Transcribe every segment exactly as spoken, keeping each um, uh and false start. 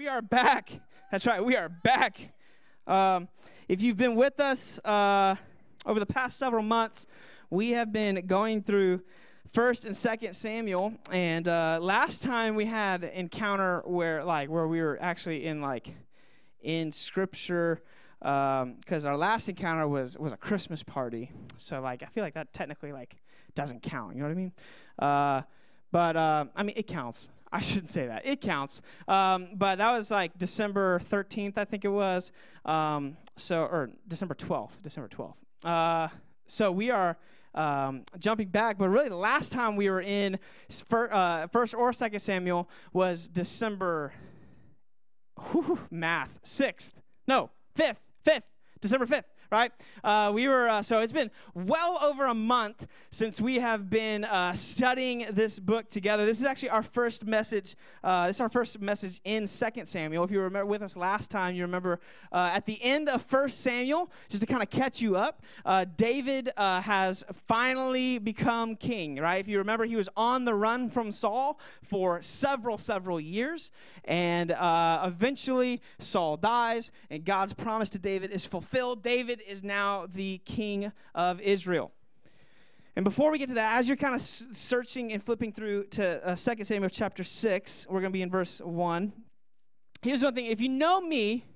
We are back. That's right. We are back. Um, if you've been with us uh, over the past several months, we have been going through First and Second Samuel. And uh, last time we had an encounter where, like, where we were actually in, like, in Scripture, because um, our last encounter was was a Christmas party. So, like, I feel like that technically, like, doesn't count. You know what I mean? Uh, but uh, I mean, it counts. I shouldn't say that. It counts. Um, but that was like December thirteenth, I think it was. Um, so, or December twelfth, December twelfth. Uh, so we are um, jumping back. But really the last time we were in fir- uh, First or Second Samuel was December, whew, math, sixth. No, fifth, fifth, December fifth. Right? Uh, we were, uh, so it's been well over a month since we have been uh, studying this book together. This is actually our first message. Uh, this is our first message in Second Samuel. If you were with us last time, you remember uh, at the end of First Samuel, just to kind of catch you up, uh, David uh, has finally become king, right? If you remember, he was on the run from Saul for several, several years. And uh, eventually, Saul dies, and God's promise to David is fulfilled. David is now the king of Israel. And before we get to that, as you're kind of s- searching and flipping through to uh, Second Samuel chapter six, we're going to be in verse one. Here's one thing. If you know me,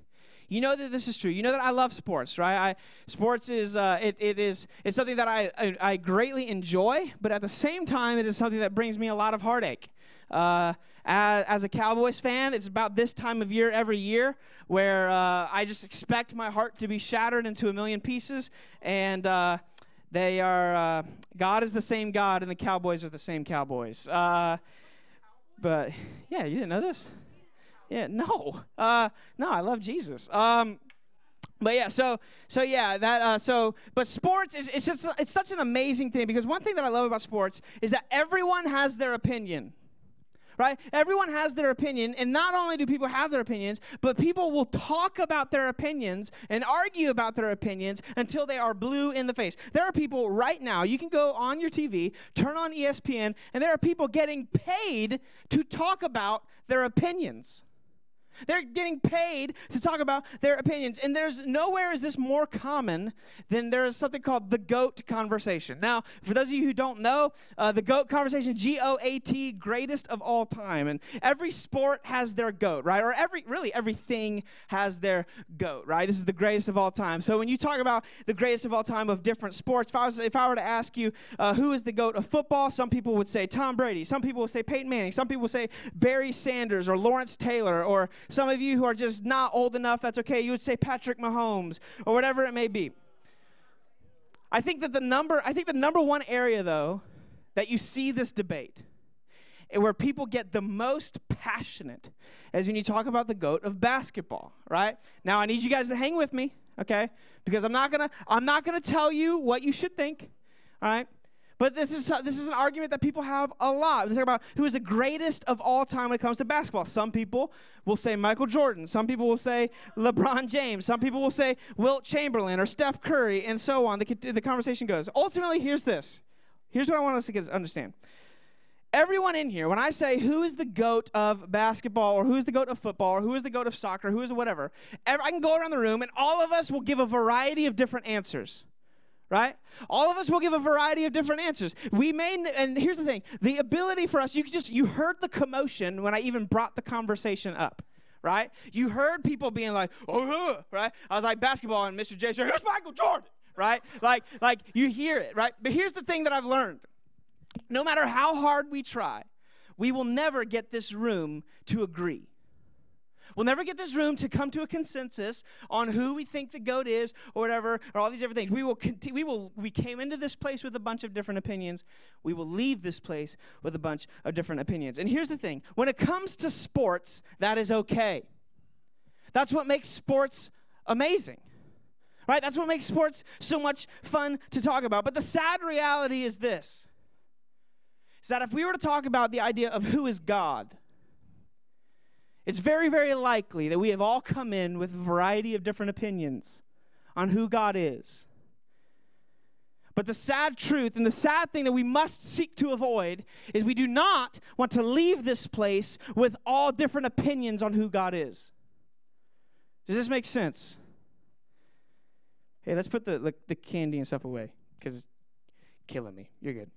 you know that this is true. You know that I love sports, right? I, sports is, uh, it, it is it's something that I, I, I greatly enjoy, but at the same time, it is something that brings me a lot of heartache. Uh, as, as a Cowboys fan, it's about this time of year every year where uh, I just expect my heart to be shattered into a million pieces, and uh, they are, uh, God is the same God, and the Cowboys are the same Cowboys. Uh, but, yeah, you didn't know this? Yeah, no. Uh, no, I love Jesus. Um, But yeah, so so yeah, that uh, so but sports is it's just, it's such an amazing thing, because one thing that I love about sports is that everyone has their opinion, right? Everyone has their opinion, and not only do people have their opinions, but people will talk about their opinions and argue about their opinions until they are blue in the face. There are people right now, you can go on your T V, turn on E S P N, and there are people getting paid to talk about their opinions. They're getting paid to talk about their opinions. And there's nowhere is this more common than there is something called the GOAT conversation. Now, for those of you who don't know, uh, the GOAT conversation, G O A T, greatest of all time. And every sport has their GOAT, right? Or every really everything has their GOAT, right? This is the greatest of all time. So when you talk about the greatest of all time of different sports, if I, was, if I were to ask you uh, who is the GOAT of football, some people would say Tom Brady. Some people would say Peyton Manning. Some people would say Barry Sanders or Lawrence Taylor, or some of you who are just not old enough, that's okay, you would say Patrick Mahomes or whatever it may be. I think that the number, I think the number one area, though, that you see this debate where people get the most passionate is when you talk about the GOAT of basketball, right? Now, I need you guys to hang with me, okay? Because I'm not gonna, I'm not gonna tell you what you should think, all right? But this is this is an argument that people have a lot. They talk about who is the greatest of all time when it comes to basketball. Some people will say Michael Jordan. Some people will say LeBron James. Some people will say Wilt Chamberlain or Steph Curry, and so on. The, the conversation goes. Ultimately, here's this. Here's what I want us to get understand. Everyone in here, when I say who is the GOAT of basketball or who is the GOAT of football or who is the GOAT of soccer, who is whatever, I can go around the room, and all of us will give a variety of different answers. Right? All of us will give a variety of different answers. We may, and here's the thing, the ability for us, you just, you heard the commotion when I even brought the conversation up, right? You heard people being like, oh, right? I was like, basketball, and Mister J said, here's Michael Jordan, right? Like, like you hear it, right? But here's the thing that I've learned. No matter how hard we try, we will never get this room to agree. We'll never get this room to come to a consensus on who we think the GOAT is or whatever, or all these different things. We will conti- we will we came into this place with a bunch of different opinions. We will leave this place with a bunch of different opinions. And here's the thing. When it comes to sports, that is okay. That's what makes sports amazing. Right? That's what makes sports so much fun to talk about. But the sad reality is this. Is that if we were to talk about the idea of who is God, it's very, very likely that we have all come in with a variety of different opinions on who God is. But the sad truth and the sad thing that we must seek to avoid is we do not want to leave this place with all different opinions on who God is. Does this make sense? Hey, let's put the, the, the candy and stuff away because it's killing me. You're good.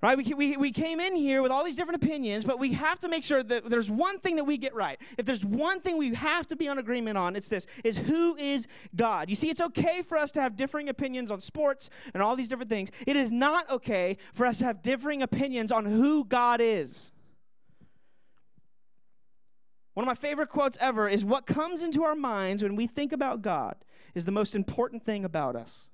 Right? We, we, we came in here with all these different opinions, but we have to make sure that there's one thing that we get right. If there's one thing we have to be on agreement on, it's this, is who is God. You see, it's okay for us to have differing opinions on sports and all these different things. It is not okay for us to have differing opinions on who God is. One of my favorite quotes ever is, what comes into our minds when we think about God is the most important thing about us.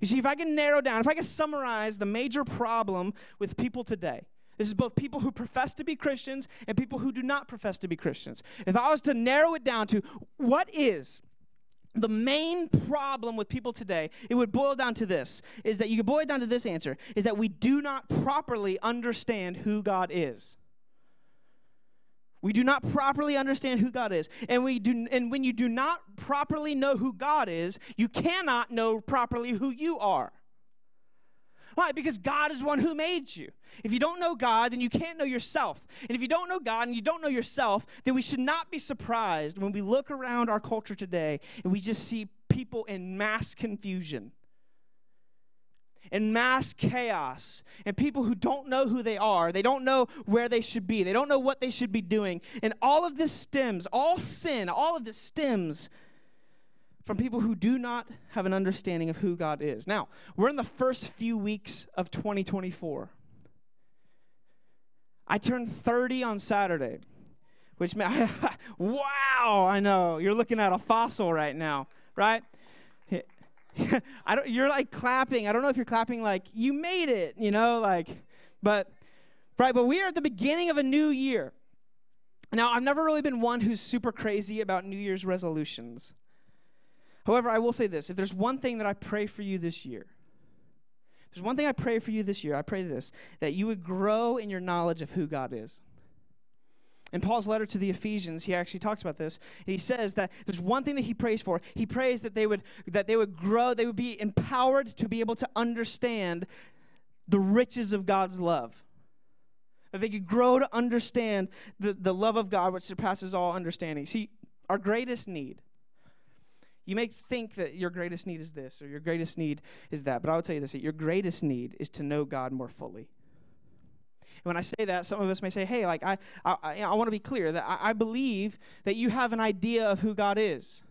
You see, if I can narrow down, if I can summarize the major problem with people today, this is both people who profess to be Christians and people who do not profess to be Christians. If I was to narrow it down to what is the main problem with people today, it would boil down to this, is that you could boil it down to this answer, is that we do not properly understand who God is. We do not properly understand who God is. And we do, and when you do not properly know who God is, you cannot know properly who you are. Why? Because God is the one who made you. If you don't know God, then you can't know yourself. And if you don't know God and you don't know yourself, then we should not be surprised when we look around our culture today and we just see people in mass confusion, and mass chaos, and people who don't know who they are. They don't know where they should be. They don't know what they should be doing. And all of this stems, all sin, all of this stems from people who do not have an understanding of who God is. Now, we're in the first few weeks of twenty twenty-four. I turned thirty on Saturday, which meant, wow, I know, you're looking at a fossil right now, right? I don't, you're like clapping. I don't know if you're clapping like you made it, you know, like, but, right, but we are at the beginning of a new year. Now, I've never really been one who's super crazy about New Year's resolutions. However, I will say this. If there's one thing that I pray for you this year, if there's one thing I pray for you this year, I pray this, that you would grow in your knowledge of who God is. In Paul's letter to the Ephesians, he actually talks about this. He says that there's one thing that he prays for. He prays that they would that they would grow, they would be empowered to be able to understand the riches of God's love. That they could grow to understand the, the love of God which surpasses all understanding. See, our greatest need. You may think that your greatest need is this or your greatest need is that, but I will tell you this, that your greatest need is to know God more fully. And when I say that, some of us may say, hey, like I, I, I want to be clear that I, I believe that you have an idea of who God is.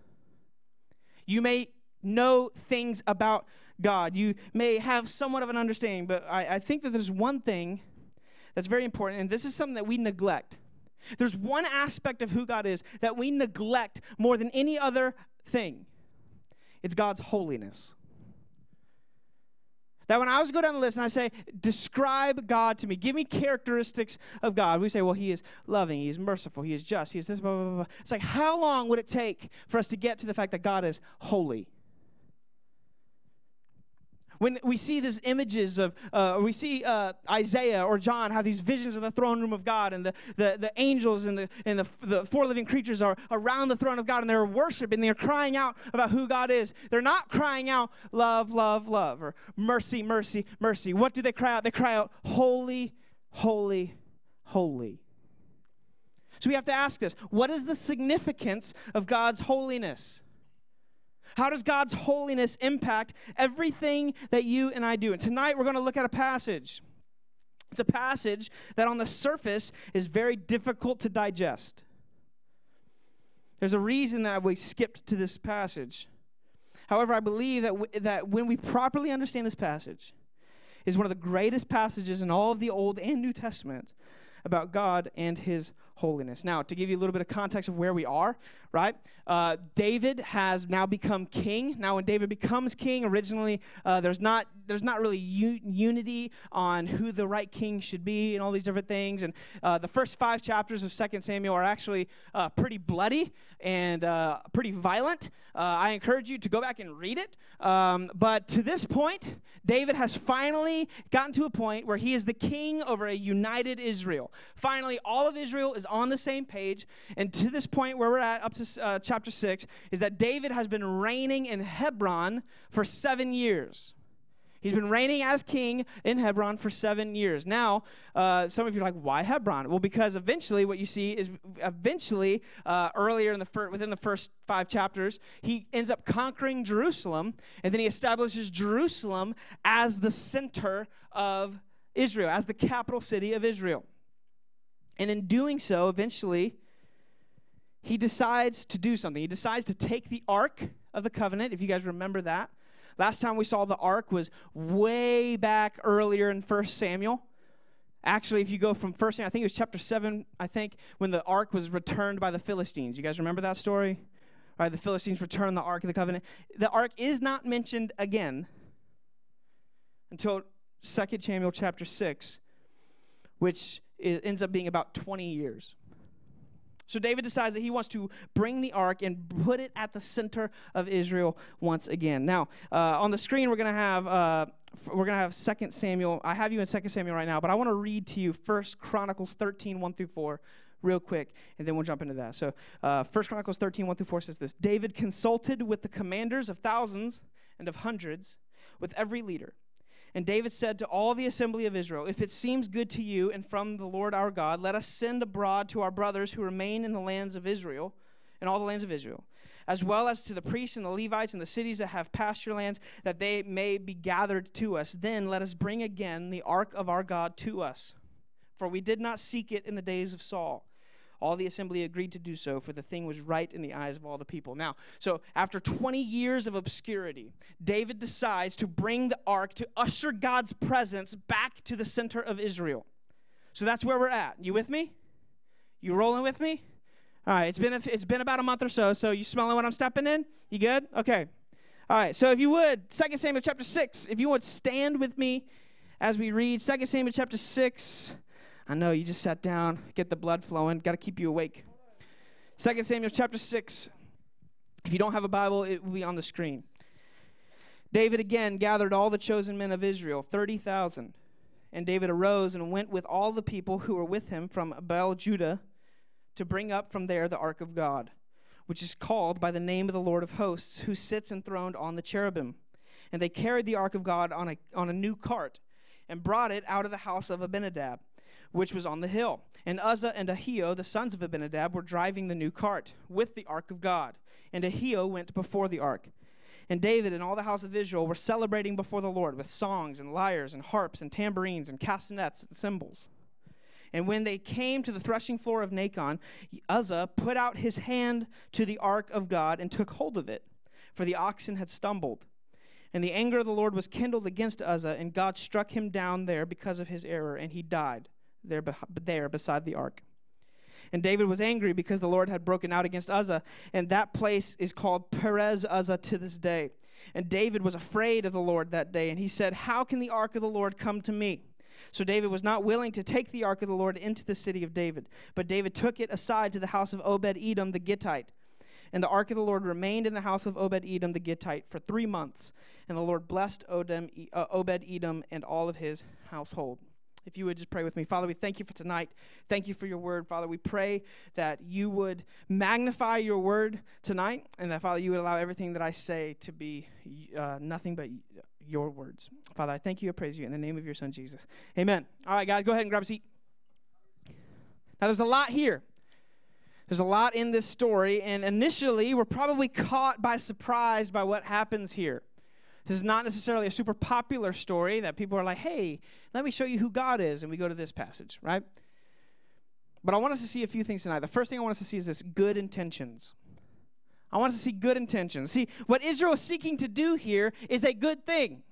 You may know things about God. You may have somewhat of an understanding, but I, I think that there's one thing that's very important, and this is something that we neglect. There's one aspect of who God is that we neglect more than any other thing. It's God's holiness. That when I was go down the list and I say, describe God to me. Give me characteristics of God. We say, well, he is loving. He is merciful. He is just. He is this, blah, blah, blah. It's like, how long would it take for us to get to the fact that God is holy? When we see these images of, uh, we see uh, Isaiah or John have these visions of the throne room of God, and the, the, the angels and, the, and the, the four living creatures are around the throne of God, and they're worshiping, and they're crying out about who God is. They're not crying out, love, love, love, or mercy, mercy, mercy. What do they cry out? They cry out, holy, holy, holy. So we have to ask this, what is the significance of God's holiness? How does God's holiness impact everything that you and I do? And tonight we're going to look at a passage. It's a passage that on the surface is very difficult to digest. There's a reason that we skipped to this passage. However, I believe that, w- that when we properly understand this passage, it's one of the greatest passages in all of the Old and New Testament about God and his holiness. Now, to give you a little bit of context of where we are, right? Uh, David has now become king. Now, when David becomes king, originally uh, there's not there's not really u- unity on who the right king should be and all these different things. And uh, the first five chapters of Second Samuel are actually uh, pretty bloody and uh, pretty violent. Uh, I encourage you to go back and read it. Um, but to this point, David has finally gotten to a point where he is the king over a united Israel. Finally, all of Israel is on the same page. And to this point where we're at, up to uh, chapter six, is that David has been reigning in Hebron for seven years. He's been reigning as king in Hebron for seven years. Now, uh, some of you are like, why Hebron? Well, because eventually what you see is eventually uh, earlier in the fir- within the first five chapters, he ends up conquering Jerusalem, and then he establishes Jerusalem as the center of Israel, as the capital city of Israel. And in doing so, eventually, he decides to do something. He decides to take the Ark of the Covenant, if you guys remember that. Last time we saw the ark was way back earlier in First Samuel. Actually, if you go from First Samuel, I think it was chapter seven, I think, when the ark was returned by the Philistines. You guys remember that story? All right, the Philistines returned the Ark of the Covenant. The ark is not mentioned again until Second Samuel chapter six, which is, ends up being about twenty years. So David decides that he wants to bring the ark and put it at the center of Israel once again. Now, uh, on the screen, we're going to have uh, f- we're going to have Second Samuel. I have you in Second Samuel right now, but I want to read to you First Chronicles thirteen, one through four, real quick, and then we'll jump into that. So uh, First Chronicles thirteen, one through four says this: David consulted with the commanders of thousands and of hundreds, with every leader. And David said to all the assembly of Israel, if it seems good to you and from the Lord our God, let us send abroad to our brothers who remain in the lands of Israel, in all the lands of Israel, as well as to the priests and the Levites and the cities that have pasture lands, that they may be gathered to us. Then let us bring again the ark of our God to us. For we did not seek it in the days of Saul. All the assembly agreed to do so, for the thing was right in the eyes of all the people. Now, so after twenty years of obscurity, David decides to bring the ark to usher God's presence back to the center of Israel. So that's where we're at. You with me? You rolling with me? All right, it's been a, it's been about a month or so, so you smelling what I'm stepping in? You good? Okay. All right, so if you would, Second Samuel chapter six, if you would stand with me as we read Second Samuel chapter six. I know, you just sat down, get the blood flowing, got to keep you awake. Second Samuel chapter six. If you don't have a Bible, it will be on the screen. David again gathered all the chosen men of Israel, thirty thousand. And David arose and went with all the people who were with him from Baale Judah to bring up from there the ark of God, which is called by the name of the Lord of hosts, who sits enthroned on the cherubim. And they carried the ark of God on a, on a new cart and brought it out of the house of Abinadab, which was on the hill. And Uzzah and Ahio, the sons of Abinadab, were driving the new cart with the ark of God. And Ahio went before the ark. And David and all the house of Israel were celebrating before the Lord with songs and lyres and harps and tambourines and castanets and cymbals. And when they came to the threshing floor of Nacon, Uzzah put out his hand to the ark of God and took hold of it, for the oxen had stumbled. And the anger of the Lord was kindled against Uzzah, and God struck him down there because of his error, and he died There, there beside the ark. And David was angry because the Lord had broken out against Uzzah, and that place is called Perez-Uzzah to this day. And David was afraid of the Lord that day, and he said, how can the ark of the Lord come to me? So David was not willing to take the ark of the Lord into the city of David, but David took it aside to the house of Obed-Edom the Gittite. And the ark of the Lord remained in the house of Obed-Edom the Gittite for three months, and the Lord blessed Obed-Edom and all of his household. If you would just pray with me. Father, we thank you for tonight. Thank you for your word. Father, we pray that you would magnify your word tonight, and that, Father, you would allow everything that I say to be uh, nothing but your words. Father, I thank you. I praise you in the name of your son, Jesus. Amen. All right, guys, go ahead and grab a seat. Now, there's a lot here. There's a lot in this story, and initially, we're probably caught by surprise by what happens here. This is not necessarily a super popular story that people are like, hey, let me show you who God is, and we go to this passage, right? But I want us to see a few things tonight. The first thing I want us to see is this: good intentions. I want us to see good intentions. See, what Israel is seeking to do here is a good thing.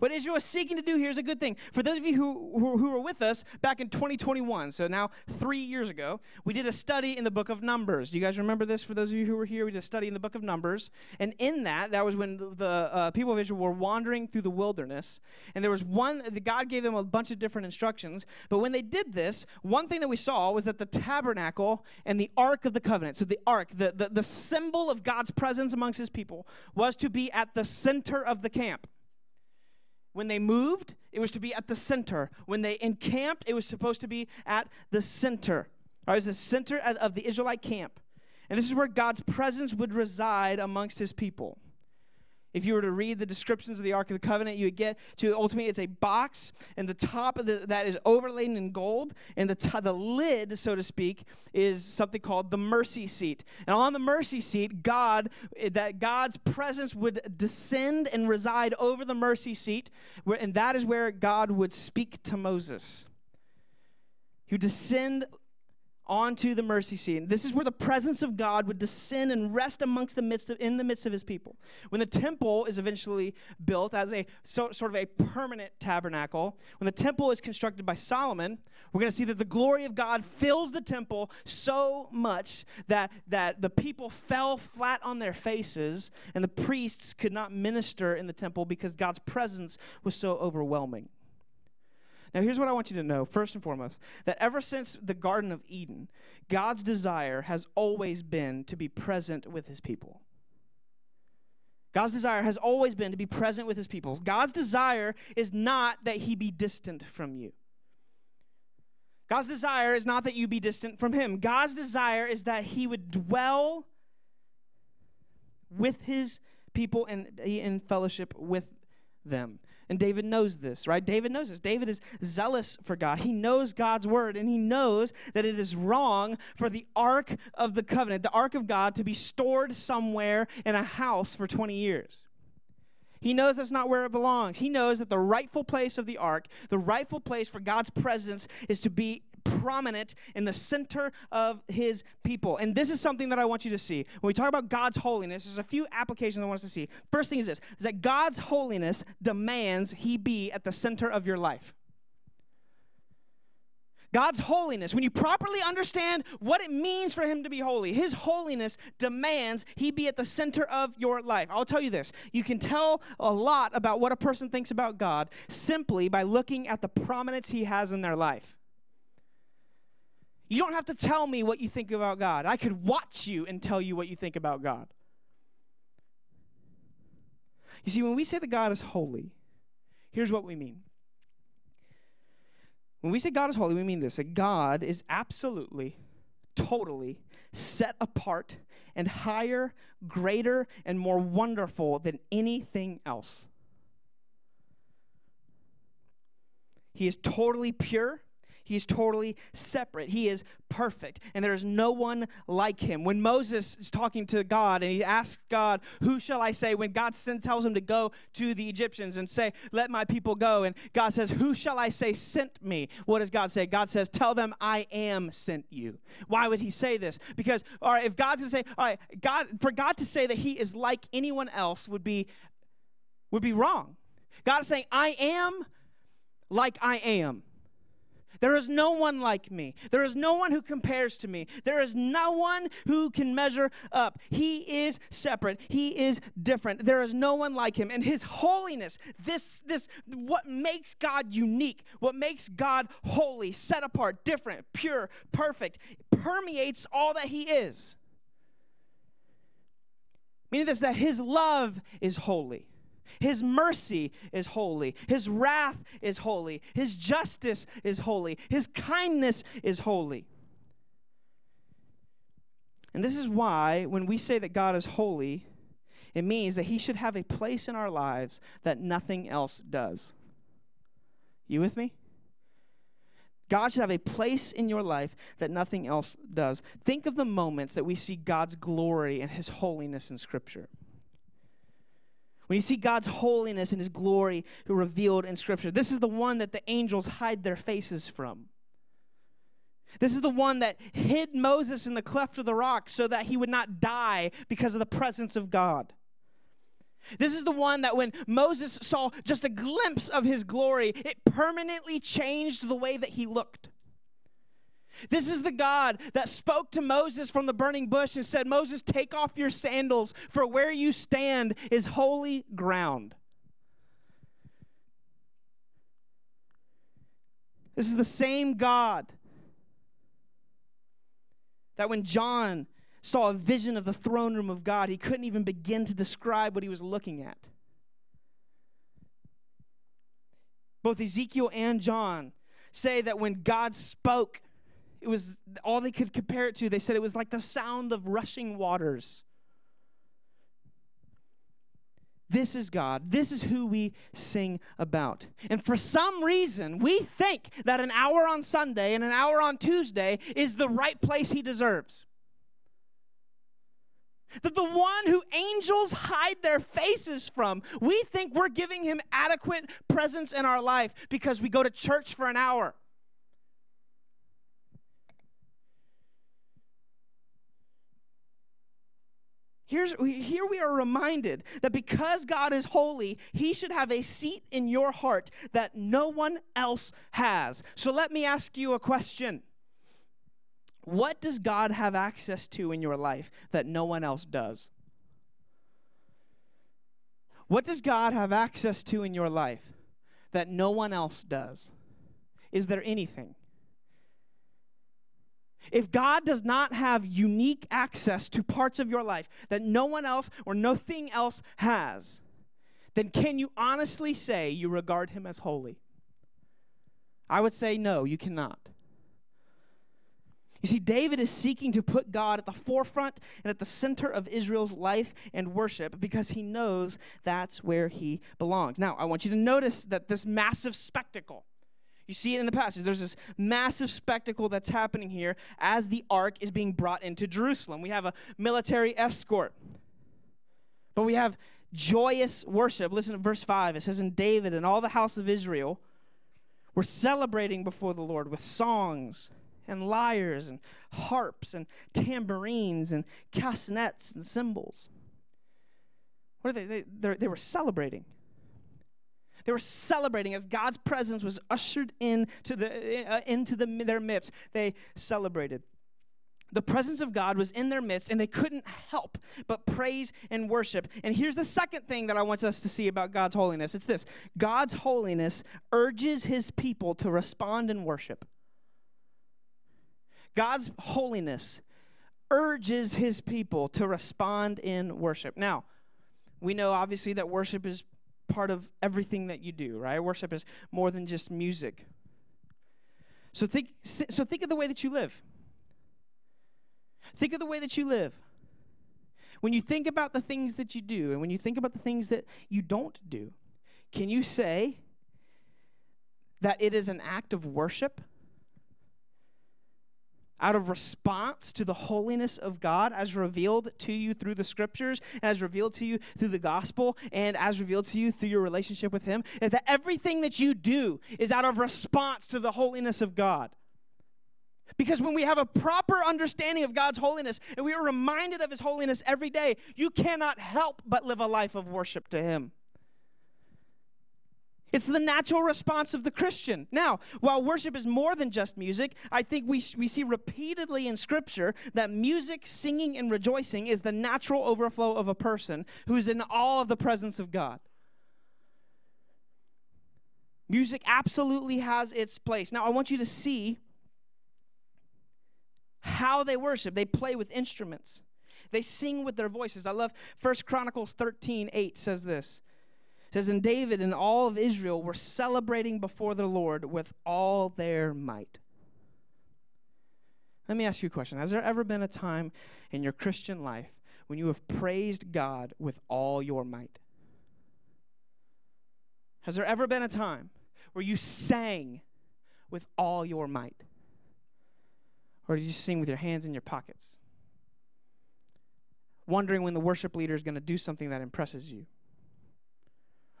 What Israel is seeking to do here is a good thing. For those of you who, who, who were with us back in twenty twenty-one, so now three years ago, we did a study in the book of Numbers. Do you guys remember this? For those of you who were here, we did a study in the book of Numbers. And in that, that was when the, the uh, people of Israel were wandering through the wilderness. And there was one, the, God gave them a bunch of different instructions. But when they did this, one thing that we saw was that the tabernacle and the Ark of the Covenant, so the Ark, the, the, the symbol of God's presence amongst his people, was to be at the center of the camp. When they moved, it was to be at the center. When they encamped, it was supposed to be at the center. It was the center of the Israelite camp. And this is where God's presence would reside amongst his people. If you were to read the descriptions of the Ark of the Covenant, you would get to, ultimately, it's a box, and the top of the, that is overladen in gold, and the, t- the lid, so to speak, is something called the mercy seat. And on the mercy seat, God, that God's presence would descend and reside over the mercy seat, where, and that is where God would speak to Moses. He would descend onto the mercy seat. And this is where the presence of God would descend and rest amongst the midst of, in the midst of his people. When the temple is eventually built as a so, sort of a permanent tabernacle, when the temple is constructed by Solomon, we're going to see that the glory of God fills the temple so much that, that the people fell flat on their faces, and the priests could not minister in the temple because God's presence was so overwhelming. Now, here's what I want you to know, first and foremost, that ever since the Garden of Eden, God's desire has always been to be present with his people. God's desire has always been to be present with his people. God's desire is not that he be distant from you. God's desire is not that you be distant from him. God's desire is that he would dwell with his people and in fellowship with them. And David knows this, right? David knows this. David is zealous for God. He knows God's word, and he knows that it is wrong for the Ark of the Covenant, the Ark of God, to be stored somewhere in a house for twenty years. He knows that's not where it belongs. He knows that the rightful place of the Ark, the rightful place for God's presence, is to be prominent in the center of his people. And this is something that I want you to see. When we talk about God's holiness, there's a few applications I want us to see. First thing is this, is that God's holiness demands he be at the center of your life. God's holiness, when you properly understand what it means for him to be holy, his holiness demands he be at the center of your life. I'll tell you this. You can tell a lot about what a person thinks about God simply by looking at the prominence he has in their life. You don't have to tell me what you think about God. I could watch you and tell you what you think about God. You see, when we say that God is holy, here's what we mean. When we say God is holy, we mean this, that God is absolutely, totally set apart and higher, greater, and more wonderful than anything else. He is totally pure. He is totally separate. He is perfect, and there is no one like him. When Moses is talking to God, and he asks God, who shall I say? When God sends, tells him to go to the Egyptians and say, let my people go, and God says, who shall I say sent me? What does God say? God says, tell them I am sent you. Why would he say this? Because all right, if God's going to say, all right, God, for God to say that he is like anyone else would be, would be wrong. God is saying, I am like I am. There is no one like me. There is no one who compares to me. There is no one who can measure up. He is separate. He is different. There is no one like him. And his holiness, this, this, what makes God unique, what makes God holy, set apart, different, pure, perfect, permeates all that he is. Meaning this, that his love is holy. His mercy is holy. His wrath is holy. His justice is holy. His kindness is holy. And this is why when we say that God is holy, it means that he should have a place in our lives that nothing else does. You with me? God should have a place in your life that nothing else does. Think of the moments that we see God's glory and his holiness in Scripture. When you see God's holiness and his glory revealed in Scripture, this is the one that the angels hide their faces from. This is the one that hid Moses in the cleft of the rock so that he would not die because of the presence of God. This is the one that when Moses saw just a glimpse of his glory, it permanently changed the way that he looked. This is the God that spoke to Moses from the burning bush and said, Moses, take off your sandals, for where you stand is holy ground. This is the same God that when John saw a vision of the throne room of God, he couldn't even begin to describe what he was looking at. Both Ezekiel and John say that when God spoke, It was all they could compare it to. They said it was like the sound of rushing waters. This is God. This is who we sing about. And for some reason, we think that an hour on Sunday and an hour on Tuesday is the right place he deserves. That the one who angels hide their faces from, we think we're giving him adequate presence in our life because we go to church for an hour. Here's, here we are reminded that because God is holy, he should have a seat in your heart that no one else has. So let me ask you a question. What does God have access to in your life that no one else does? What does God have access to in your life that no one else does? Is there anything? If God does not have unique access to parts of your life that no one else or nothing else has, then can you honestly say you regard him as holy? I would say no, you cannot. You see, David is seeking to put God at the forefront and at the center of Israel's life and worship because he knows that's where he belongs. Now, I want you to notice that this massive spectacle, you see it in the passage. There's this massive spectacle that's happening here as the ark is being brought into Jerusalem. We have a military escort, but we have joyous worship. Listen to verse five. It says, "And David and all the house of Israel were celebrating before the Lord with songs and lyres and harps and tambourines and castanets and cymbals." What are they? They, they were celebrating. They were celebrating as God's presence was ushered in to the, uh, into the, their midst. They celebrated. The presence of God was in their midst, and they couldn't help but praise and worship. And here's the second thing that I want us to see about God's holiness. It's this. God's holiness urges his people to respond in worship. God's holiness urges his people to respond in worship. Now, we know obviously that worship is part of everything that you do, right? Worship is more than just music. So think, so think of the way that you live. Think of the way that you live. When you think about the things that you do, and when you think about the things that you don't do, can you say that it is an act of worship out of response to the holiness of God as revealed to you through the scriptures, as revealed to you through the gospel, and as revealed to you through your relationship with him, that everything that you do is out of response to the holiness of God? Because when we have a proper understanding of God's holiness, and we are reminded of his holiness every day, you cannot help but live a life of worship to him. It's the natural response of the Christian. Now, while worship is more than just music, I think we, we see repeatedly in Scripture that music, singing, and rejoicing is the natural overflow of a person who is in awe of the presence of God. Music absolutely has its place. Now, I want you to see how they worship. They play with instruments. They sing with their voices. I love First Chronicles thirteen eight says this. It says, "And David and all of Israel were celebrating before the Lord with all their might." Let me ask you a question. Has there ever been a time in your Christian life when you have praised God with all your might? Has there ever been a time where you sang with all your might? Or did you sing with your hands in your pockets, wondering when the worship leader is going to do something that impresses you?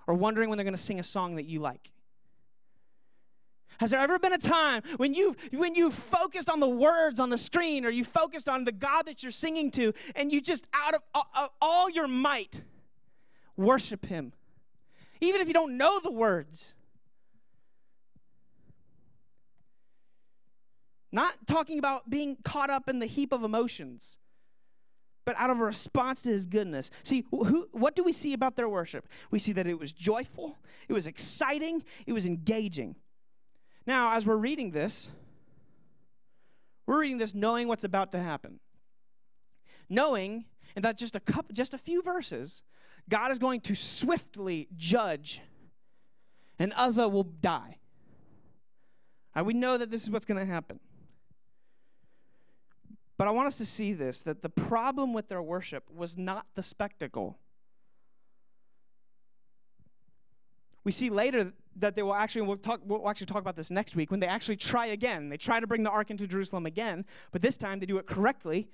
Or wondering when they're going to sing a song that you like? Has there ever been a time when you when you focused on the words on the screen, or you focused on the God that you're singing to, and you just out of uh, all your might worship him, even if you don't know the words? Not talking about being caught up in the heap of emotions, but out of a response to his goodness. See, who, what do we see about their worship? We see that it was joyful, it was exciting, it was engaging. Now, as we're reading this, we're reading this knowing what's about to happen. Knowing and that just a couple, just a few verses, God is going to swiftly judge, and Uzzah will die. Right, we know that this is what's going to happen. But I want us to see this, that the problem with their worship was not the spectacle. We see later that they will actually, we'll, talk, we'll actually talk about this next week, when they actually try again. They try to bring the ark into Jerusalem again, but this time they do it correctly.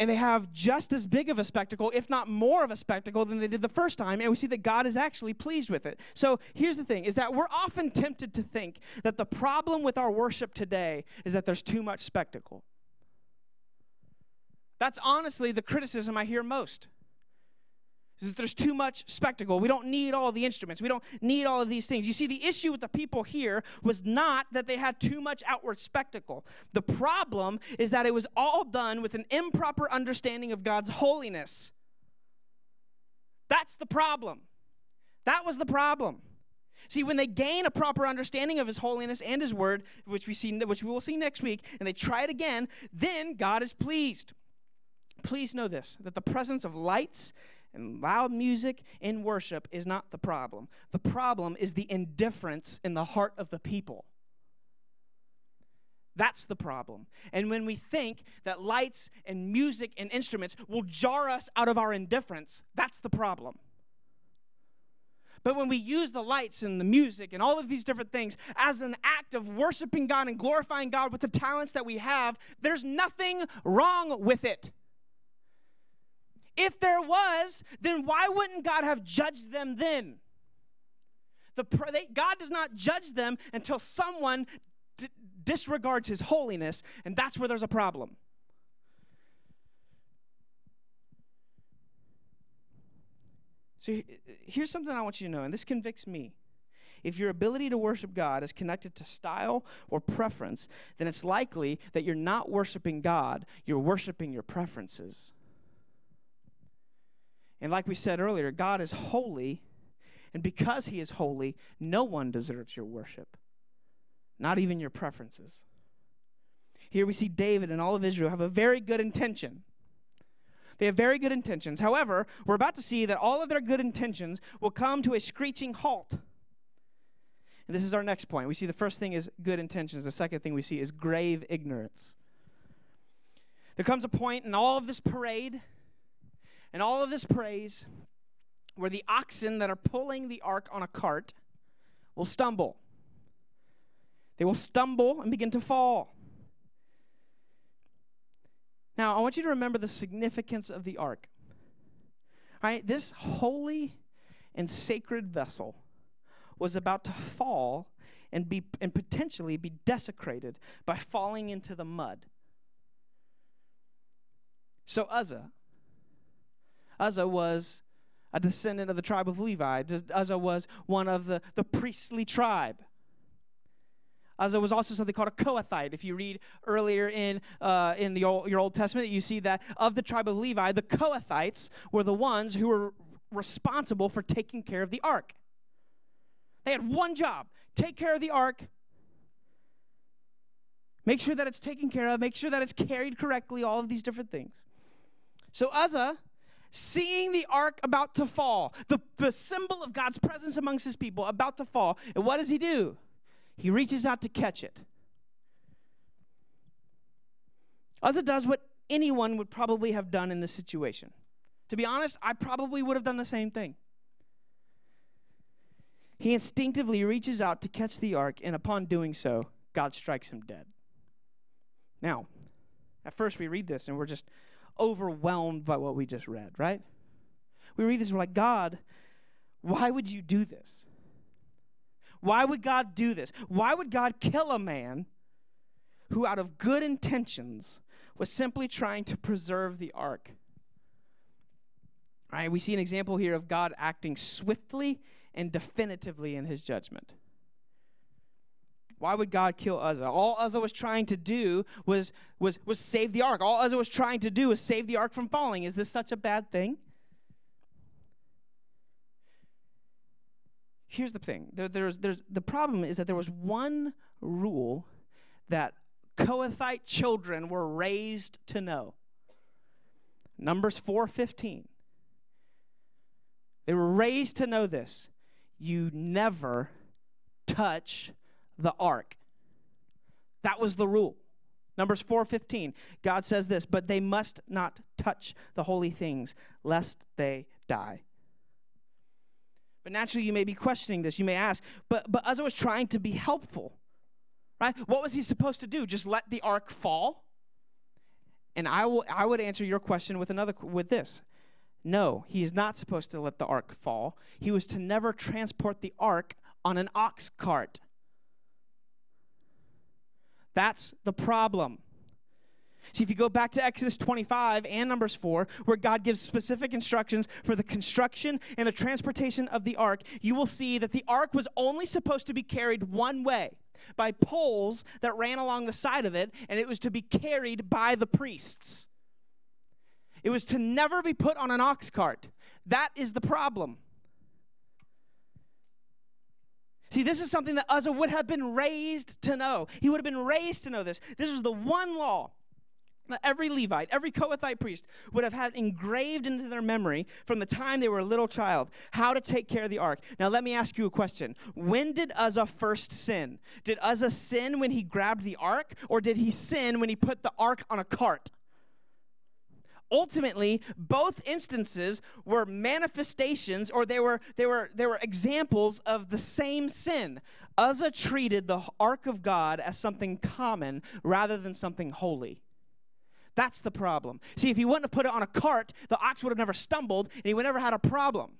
And they have just as big of a spectacle, if not more of a spectacle, than they did the first time. And we see that God is actually pleased with it. So here's the thing, is that we're often tempted to think that the problem with our worship today is that there's too much spectacle. That's honestly the criticism I hear most, is that there's too much spectacle. We don't need all the instruments. We don't need all of these things. You see, the issue with the people here was not that they had too much outward spectacle. The problem is that it was all done with an improper understanding of God's holiness. That's the problem. That was the problem. See, when they gain a proper understanding of his holiness and his word, which we see, which we will see next week, and they try it again, then God is pleased. Please know this, that the presence of lights and loud music in worship is not the problem. The problem is the indifference in the heart of the people. That's the problem. And when we think that lights and music and instruments will jar us out of our indifference, that's the problem. But when we use the lights and the music and all of these different things as an act of worshiping God and glorifying God with the talents that we have, there's nothing wrong with it. If there was, then why wouldn't God have judged them then? The, they, God does not judge them until someone d- disregards his holiness, and that's where there's a problem. So here's something I want you to know, and this convicts me. If your ability to worship God is connected to style or preference, then it's likely that you're not worshiping God, you're worshiping your preferences. And like we said earlier, God is holy, and because he is holy, no one deserves your worship, not even your preferences. Here we see David and all of Israel have a very good intention. They have very good intentions. However, we're about to see that all of their good intentions will come to a screeching halt. And this is our next point. We see the first thing is good intentions. The second thing we see is grave ignorance. There comes a point in all of this parade and all of this praise where the oxen that are pulling the ark on a cart will stumble. They will stumble and begin to fall. Now, I want you to remember the significance of the ark. All right, this holy and sacred vessel was about to fall and be and potentially be desecrated by falling into the mud. So Uzzah, Uzzah was a descendant of the tribe of Levi. Uzzah was one of the, the priestly tribe. Uzzah was also something called a Kohathite. If you read earlier in uh, in the old, your Old Testament, you see that of the tribe of Levi, the Kohathites were the ones who were responsible for taking care of the ark. They had one job: take care of the ark, make sure that it's taken care of, make sure that it's carried correctly, all of these different things. So Uzzah, seeing the ark about to fall, the, the symbol of God's presence amongst his people about to fall, and what does he do? He reaches out to catch it. Uzzah does what anyone would probably have done in this situation. To be honest, I probably would have done the same thing. He instinctively reaches out to catch the ark, and upon doing so, God strikes him dead. Now, at first we read this, and we're just overwhelmed by what we just read, right? We read this, we're like, God, why would you do this? Why would God do this? Why would God kill a man who, out of good intentions, was simply trying to preserve the ark? Right? We see an example here of God acting swiftly and definitively in his judgment. Why would God kill Uzzah? All Uzzah was trying to do was, was, was save the ark. All Uzzah was trying to do was save the ark from falling. Is this such a bad thing? Here's the thing. There, there's, there's, the problem is that there was one rule that Kohathite children were raised to know. Numbers four fifteen. They were raised to know this. You never touch the ark. That was the rule. Numbers four fifteen, God says this, but they must not touch the holy things, lest they die. But naturally, you may be questioning this. You may ask, but, but Uzzah was trying to be helpful, right? What was he supposed to do? Just let the ark fall? And I will, I would answer your question with another, with this. No, he is not supposed to let the ark fall. He was to never transport the ark on an ox cart. That's the problem. See, if you go back to Exodus twenty-five and Numbers four, where God gives specific instructions for the construction and the transportation of the ark, you will see that the ark was only supposed to be carried one way, by poles that ran along the side of it, and it was to be carried by the priests. It was to never be put on an ox cart. That is the problem. See, this is something that Uzzah would have been raised to know. He would have been raised to know this. This was the one law that every Levite, every Kohathite priest would have had engraved into their memory from the time they were a little child, how to take care of the ark. Now, let me ask you a question. When did Uzzah first sin? Did Uzzah sin when he grabbed the ark, or did he sin when he put the ark on a cart? Ultimately, both instances were manifestations, or they were they were they were examples of the same sin. Uzzah treated the ark of God as something common rather than something holy. That's the problem. See, if he wouldn't have put it on a cart, the ox would have never stumbled, and he would have never had a problem.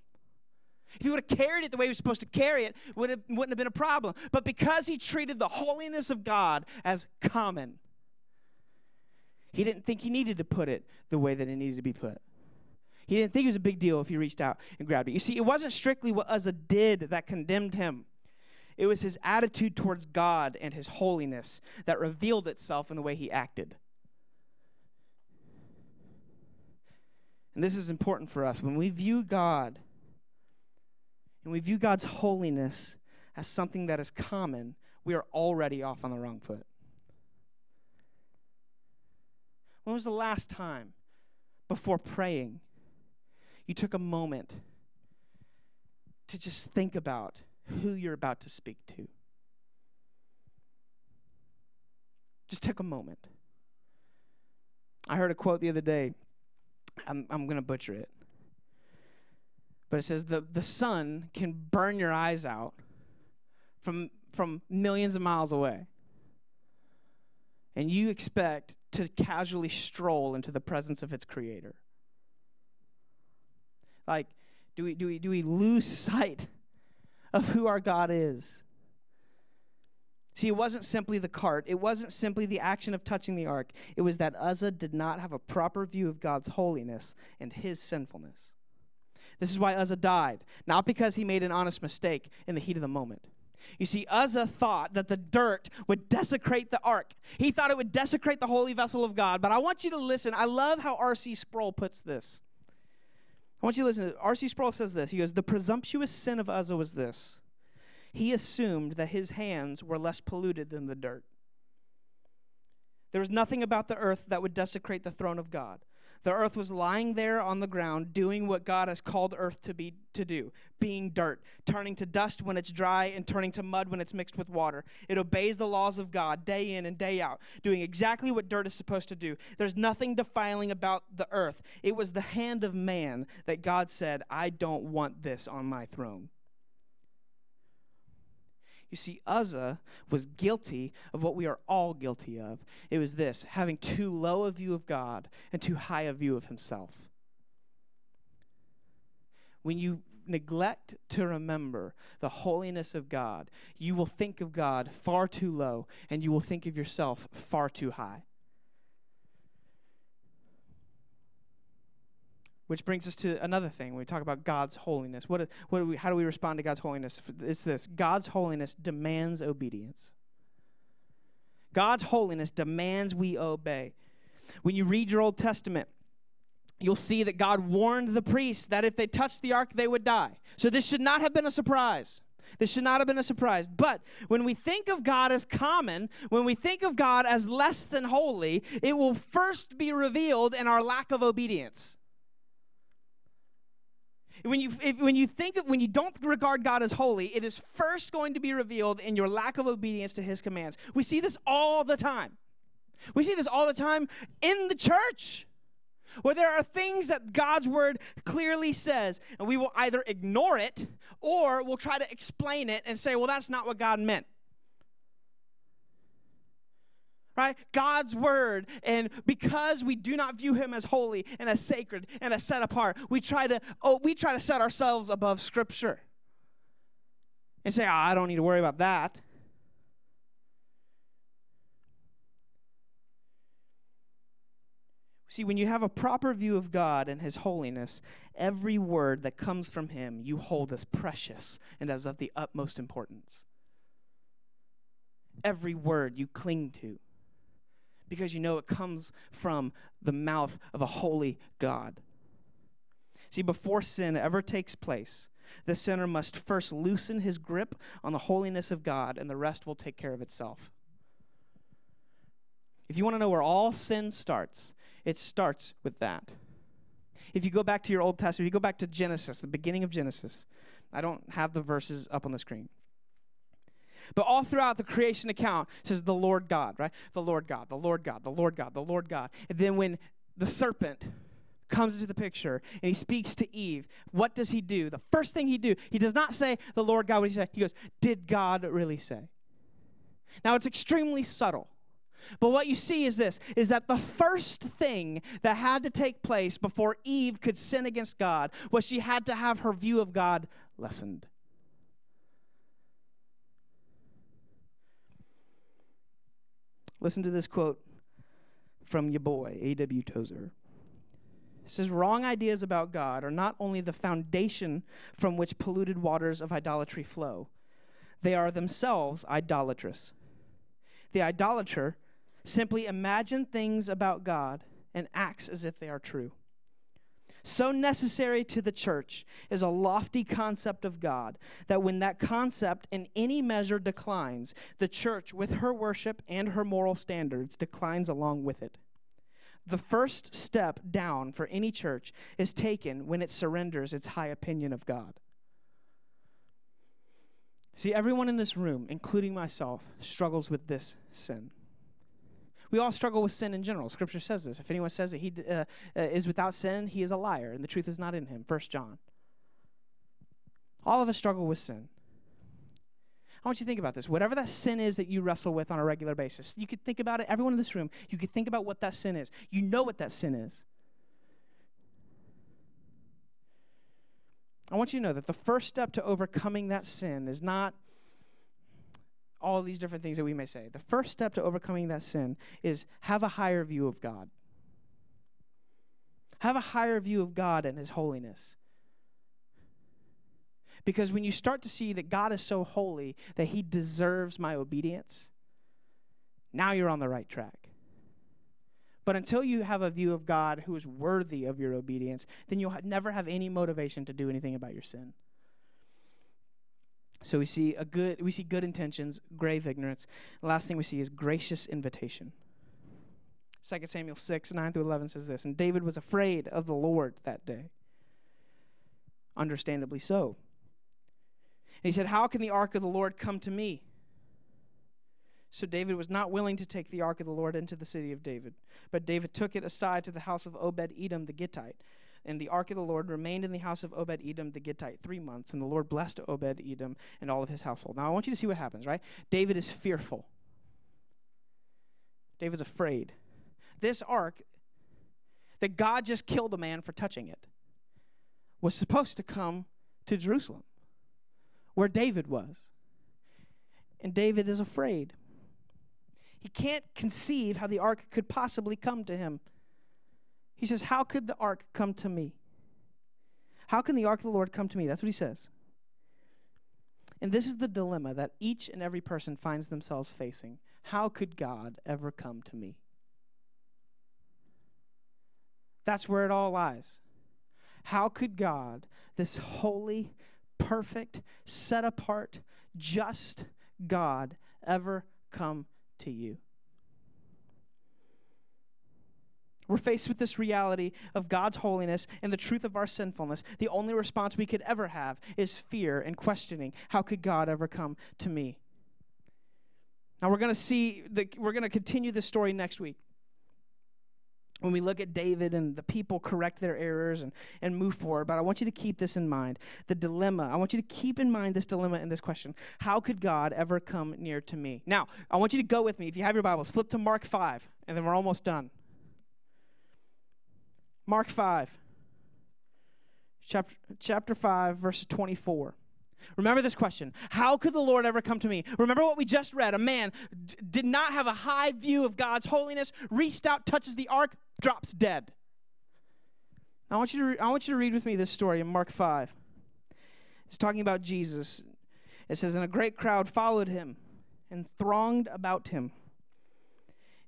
If he would have carried it the way he was supposed to carry it, it would have, wouldn't have been a problem. But because he treated the holiness of God as common, he didn't think he needed to put it the way that it needed to be put. He didn't think it was a big deal if he reached out and grabbed it. You see, it wasn't strictly what Uzzah did that condemned him. It was his attitude towards God and his holiness that revealed itself in the way he acted. And this is important for us. When we view God, and we view God's holiness as something that is common, we are already off on the wrong foot. When was the last time, before praying, you took a moment to just think about who you're about to speak to? Just take a moment. I heard a quote the other day. I'm, I'm going to butcher it. But it says, the, the sun can burn your eyes out from, from millions of miles away. And you expect to casually stroll into the presence of its creator. Like, do we do we do we lose sight of who our God is? See, it wasn't simply the cart. It wasn't simply the action of touching the ark. It was that Uzzah did not have a proper view of God's holiness and his sinfulness. This is why Uzzah died, not because he made an honest mistake in the heat of the moment. You see, Uzzah thought that the dirt would desecrate the ark. He thought it would desecrate the holy vessel of God. But I want you to listen. I love how R C Sproul puts this. I want you to listen. R C Sproul says this. He goes, the presumptuous sin of Uzzah was this. He assumed that his hands were less polluted than the dirt. There was nothing about the earth that would desecrate the throne of God. The earth was lying there on the ground doing what God has called earth to be to do, being dirt, turning to dust when it's dry and turning to mud when it's mixed with water. It obeys the laws of God day in and day out, doing exactly what dirt is supposed to do. There's nothing defiling about the earth. It was the hand of man that God said, I don't want this on my throne. You see, Uzzah was guilty of what we are all guilty of. It was this, having too low a view of God and too high a view of himself. When you neglect to remember the holiness of God, you will think of God far too low, and you will think of yourself far too high. Which brings us to another thing when we talk about God's holiness. What, what do we, how do we respond to God's holiness? It's this. God's holiness demands obedience. God's holiness demands we obey. When you read your Old Testament, you'll see that God warned the priests that if they touched the ark, they would die. So this should not have been a surprise. This should not have been a surprise. But when we think of God as common, when we think of God as less than holy, it will first be revealed in our lack of obedience. When you if, when you think of, when you don't regard God as holy, it is first going to be revealed in your lack of obedience to his commands. We see this all the time. We see this all the time in the church, where there are things that God's word clearly says, and we will either ignore it or we'll try to explain it and say, well, that's not what God meant. Right? God's word, and because we do not view him as holy and as sacred and as set apart, we try to oh, we try to set ourselves above Scripture and say, oh, I don't need to worry about that. See, when you have a proper view of God and his holiness, every word that comes from him you hold as precious and as of the utmost importance. Every word you cling to, because you know it comes from the mouth of a holy God. See, before sin ever takes place, the sinner must first loosen his grip on the holiness of God, and the rest will take care of itself. If you want to know where all sin starts, it starts with that. If you go back to your Old Testament, if you go back to Genesis, the beginning of Genesis, I don't have the verses up on the screen. But all throughout the creation account, it says the Lord God, right? The Lord God, the Lord God, the Lord God, the Lord God. And then when the serpent comes into the picture and he speaks to Eve, what does he do? The first thing he do, he does not say the Lord God. What does he say? He goes, did God really say? Now, it's extremely subtle. But what you see is this, is that the first thing that had to take place before Eve could sin against God was she had to have her view of God lessened. Listen to this quote from your boy, A W Tozer. It says, wrong ideas about God are not only the foundation from which polluted waters of idolatry flow, they are themselves idolatrous. The idolater simply imagines things about God and acts as if they are true. So necessary to the church is a lofty concept of God that when that concept in any measure declines, the church with her worship and her moral standards declines along with it. The first step down for any church is taken when it surrenders its high opinion of God. See, everyone in this room, including myself, struggles with this sin. We all struggle with sin in general. Scripture says this. If anyone says that he uh, is without sin, he is a liar, and the truth is not in him, First John. All of us struggle with sin. I want you to think about this. Whatever that sin is that you wrestle with on a regular basis, you could think about it, everyone in this room, you could think about what that sin is. You know what that sin is. I want you to know that the first step to overcoming that sin is not all these different things that we may say. The first step to overcoming that sin is have a higher view of God. Have a higher view of God and his holiness. Because when you start to see that God is so holy that he deserves my obedience, now you're on the right track. But until you have a view of God who is worthy of your obedience, then you'll never have any motivation to do anything about your sin. So we see a good we see good intentions, grave ignorance. The last thing we see is gracious invitation. Second Samuel six, nine through eleven says this, and David was afraid of the Lord that day. Understandably so. And he said, how can the ark of the Lord come to me? So David was not willing to take the ark of the Lord into the city of David. But David took it aside to the house of Obed-Edom the Gittite. And the ark of the Lord remained in the house of Obed-Edom the Gittite three months. And the Lord blessed Obed-Edom and all of his household. Now I want you to see what happens, right? David is fearful. David's afraid. This ark that God just killed a man for touching it was supposed to come to Jerusalem, where David was. And David is afraid. He can't conceive how the ark could possibly come to him. He says, how could the ark come to me? How can the ark of the Lord come to me? That's what he says. And this is the dilemma that each and every person finds themselves facing. How could God ever come to me? That's where it all lies. How could God, this holy, perfect, set apart, just God, ever come to you? We're faced with this reality of God's holiness and the truth of our sinfulness. The only response we could ever have is fear and questioning. How could God ever come to me? Now we're going to see, the, we're going to continue this story next week when we look at David and the people correct their errors and, and move forward. But I want you to keep this in mind, the dilemma. I want you to keep in mind this dilemma and this question. How could God ever come near to me? Now, I want you to go with me. If you have your Bibles, flip to Mark five, and then we're almost done. Mark five, chapter, chapter five, verse twenty-four. Remember this question. How could the Lord ever come to me? Remember what we just read. A man d- did not have a high view of God's holiness, reached out, touches the ark, drops dead. I want you to re- I want you to read with me this story in Mark five. It's talking about Jesus. It says, and a great crowd followed him and thronged about him.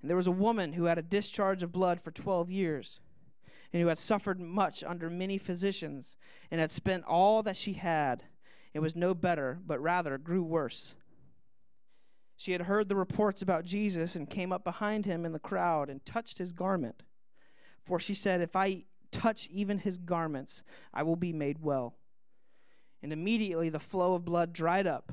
And there was a woman who had a discharge of blood for twelve years, and who had suffered much under many physicians, and had spent all that she had. It was no better, but rather grew worse. She had heard the reports about Jesus and came up behind him in the crowd and touched his garment. For she said, if I touch even his garments, I will be made well. And immediately the flow of blood dried up,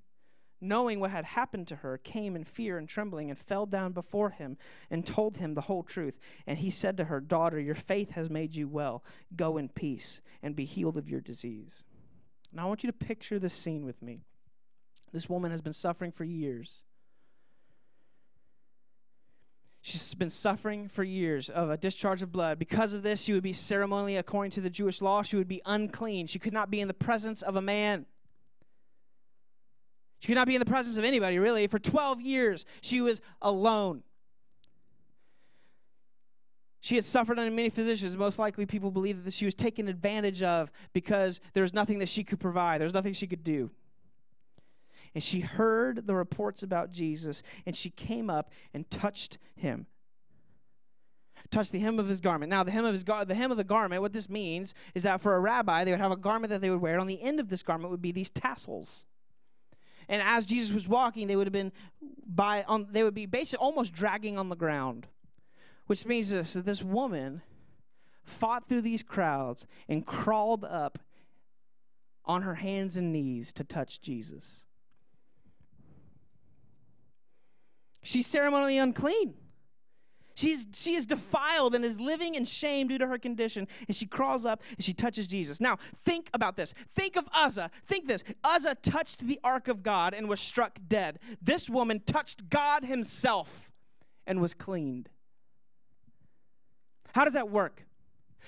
knowing what had happened to her, came in fear and trembling and fell down before him and told him the whole truth. And he said to her, daughter, your faith has made you well. Go in peace and be healed of your disease. Now I want you to picture this scene with me. This woman has been suffering for years. She's been suffering for years of a discharge of blood. Because of this, she would be ceremonially, according to the Jewish law, she would be unclean. She could not be in the presence of a man. She could not be in the presence of anybody, really. For twelve years, she was alone. She had suffered under many physicians. Most likely, people believe that she was taken advantage of because there was nothing that she could provide. There was nothing she could do. And she heard the reports about Jesus, and she came up and touched him. Touched the hem of his garment. Now, the hem of his gar- the hem of the garment, what this means is that for a rabbi, they would have a garment that they would wear, and on the end of this garment would be these tassels. And as Jesus was walking, they would have been by on they would be basically almost dragging on the ground, which means this, that this woman fought through these crowds and crawled up on her hands and knees to touch Jesus. She's ceremonially unclean. She's, she is defiled and is living in shame due to her condition, and she crawls up and she touches Jesus. Now, think about this. Think of Uzzah. Think this. Uzzah touched the ark of God and was struck dead. This woman touched God himself and was cleaned. How does that work?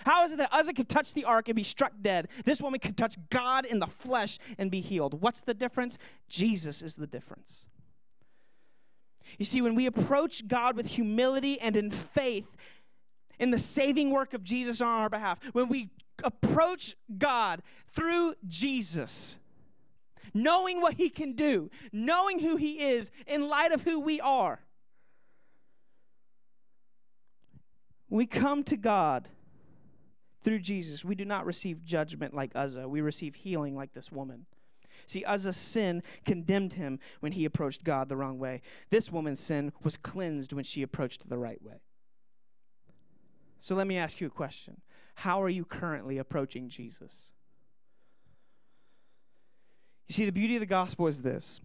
How is it that Uzzah could touch the ark and be struck dead? This woman could touch God in the flesh and be healed. What's the difference? Jesus is the difference. You see, when we approach God with humility and in faith in the saving work of Jesus on our behalf, when we approach God through Jesus, knowing what he can do, knowing who he is in light of who we are, we come to God through Jesus. We do not receive judgment like Uzzah. We receive healing like this woman. See, Uzzah's sin condemned him when he approached God the wrong way. This woman's sin was cleansed when she approached the right way. So let me ask you a question. How are you currently approaching Jesus? You see, the beauty of the gospel is this.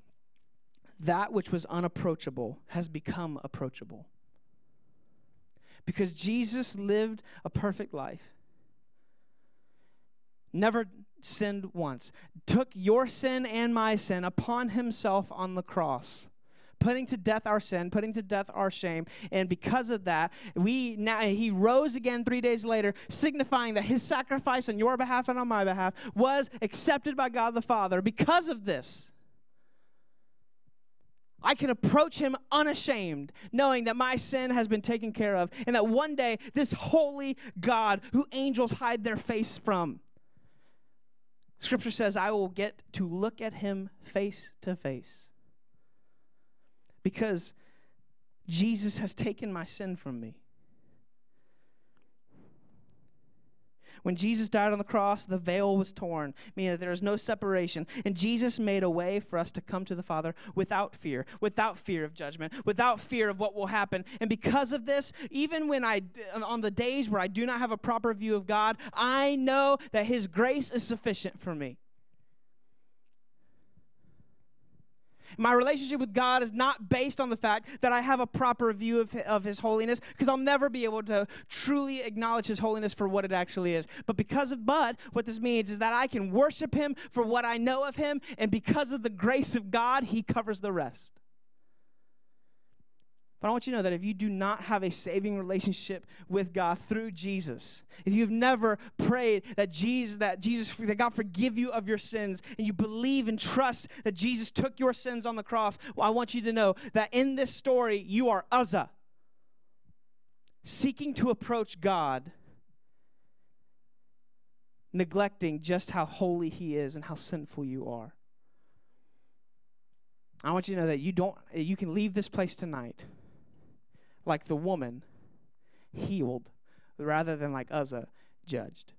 That which was unapproachable has become approachable. Because Jesus lived a perfect life. Never sinned once, took your sin and my sin upon himself on the cross, putting to death our sin, putting to death our shame, and because of that, we now he rose again three days later, signifying that his sacrifice on your behalf and on my behalf was accepted by God the Father. Because of this, I can approach him unashamed, knowing that my sin has been taken care of, and that one day this holy God, who angels hide their face from, Scripture says, I will get to look at him face to face because Jesus has taken my sin from me. When Jesus died on the cross, the veil was torn, meaning that there is no separation. And Jesus made a way for us to come to the Father without fear, without fear of judgment, without fear of what will happen. And because of this, even when I, on the days where I do not have a proper view of God, I know that His grace is sufficient for me. My relationship with God is not based on the fact that I have a proper view of, of His holiness, because I'll never be able to truly acknowledge His holiness for what it actually is. But because of, but what this means is that I can worship Him for what I know of Him, and because of the grace of God, He covers the rest. But I want you to know that if you do not have a saving relationship with God through Jesus, if you've never prayed that Jesus, that Jesus, that God forgive you of your sins, and you believe and trust that Jesus took your sins on the cross, well, I want you to know that in this story, you are Uzzah, seeking to approach God, neglecting just how holy He is and how sinful you are. I want you to know that you don't, you can leave this place tonight like the woman healed rather than like Uzzah judged.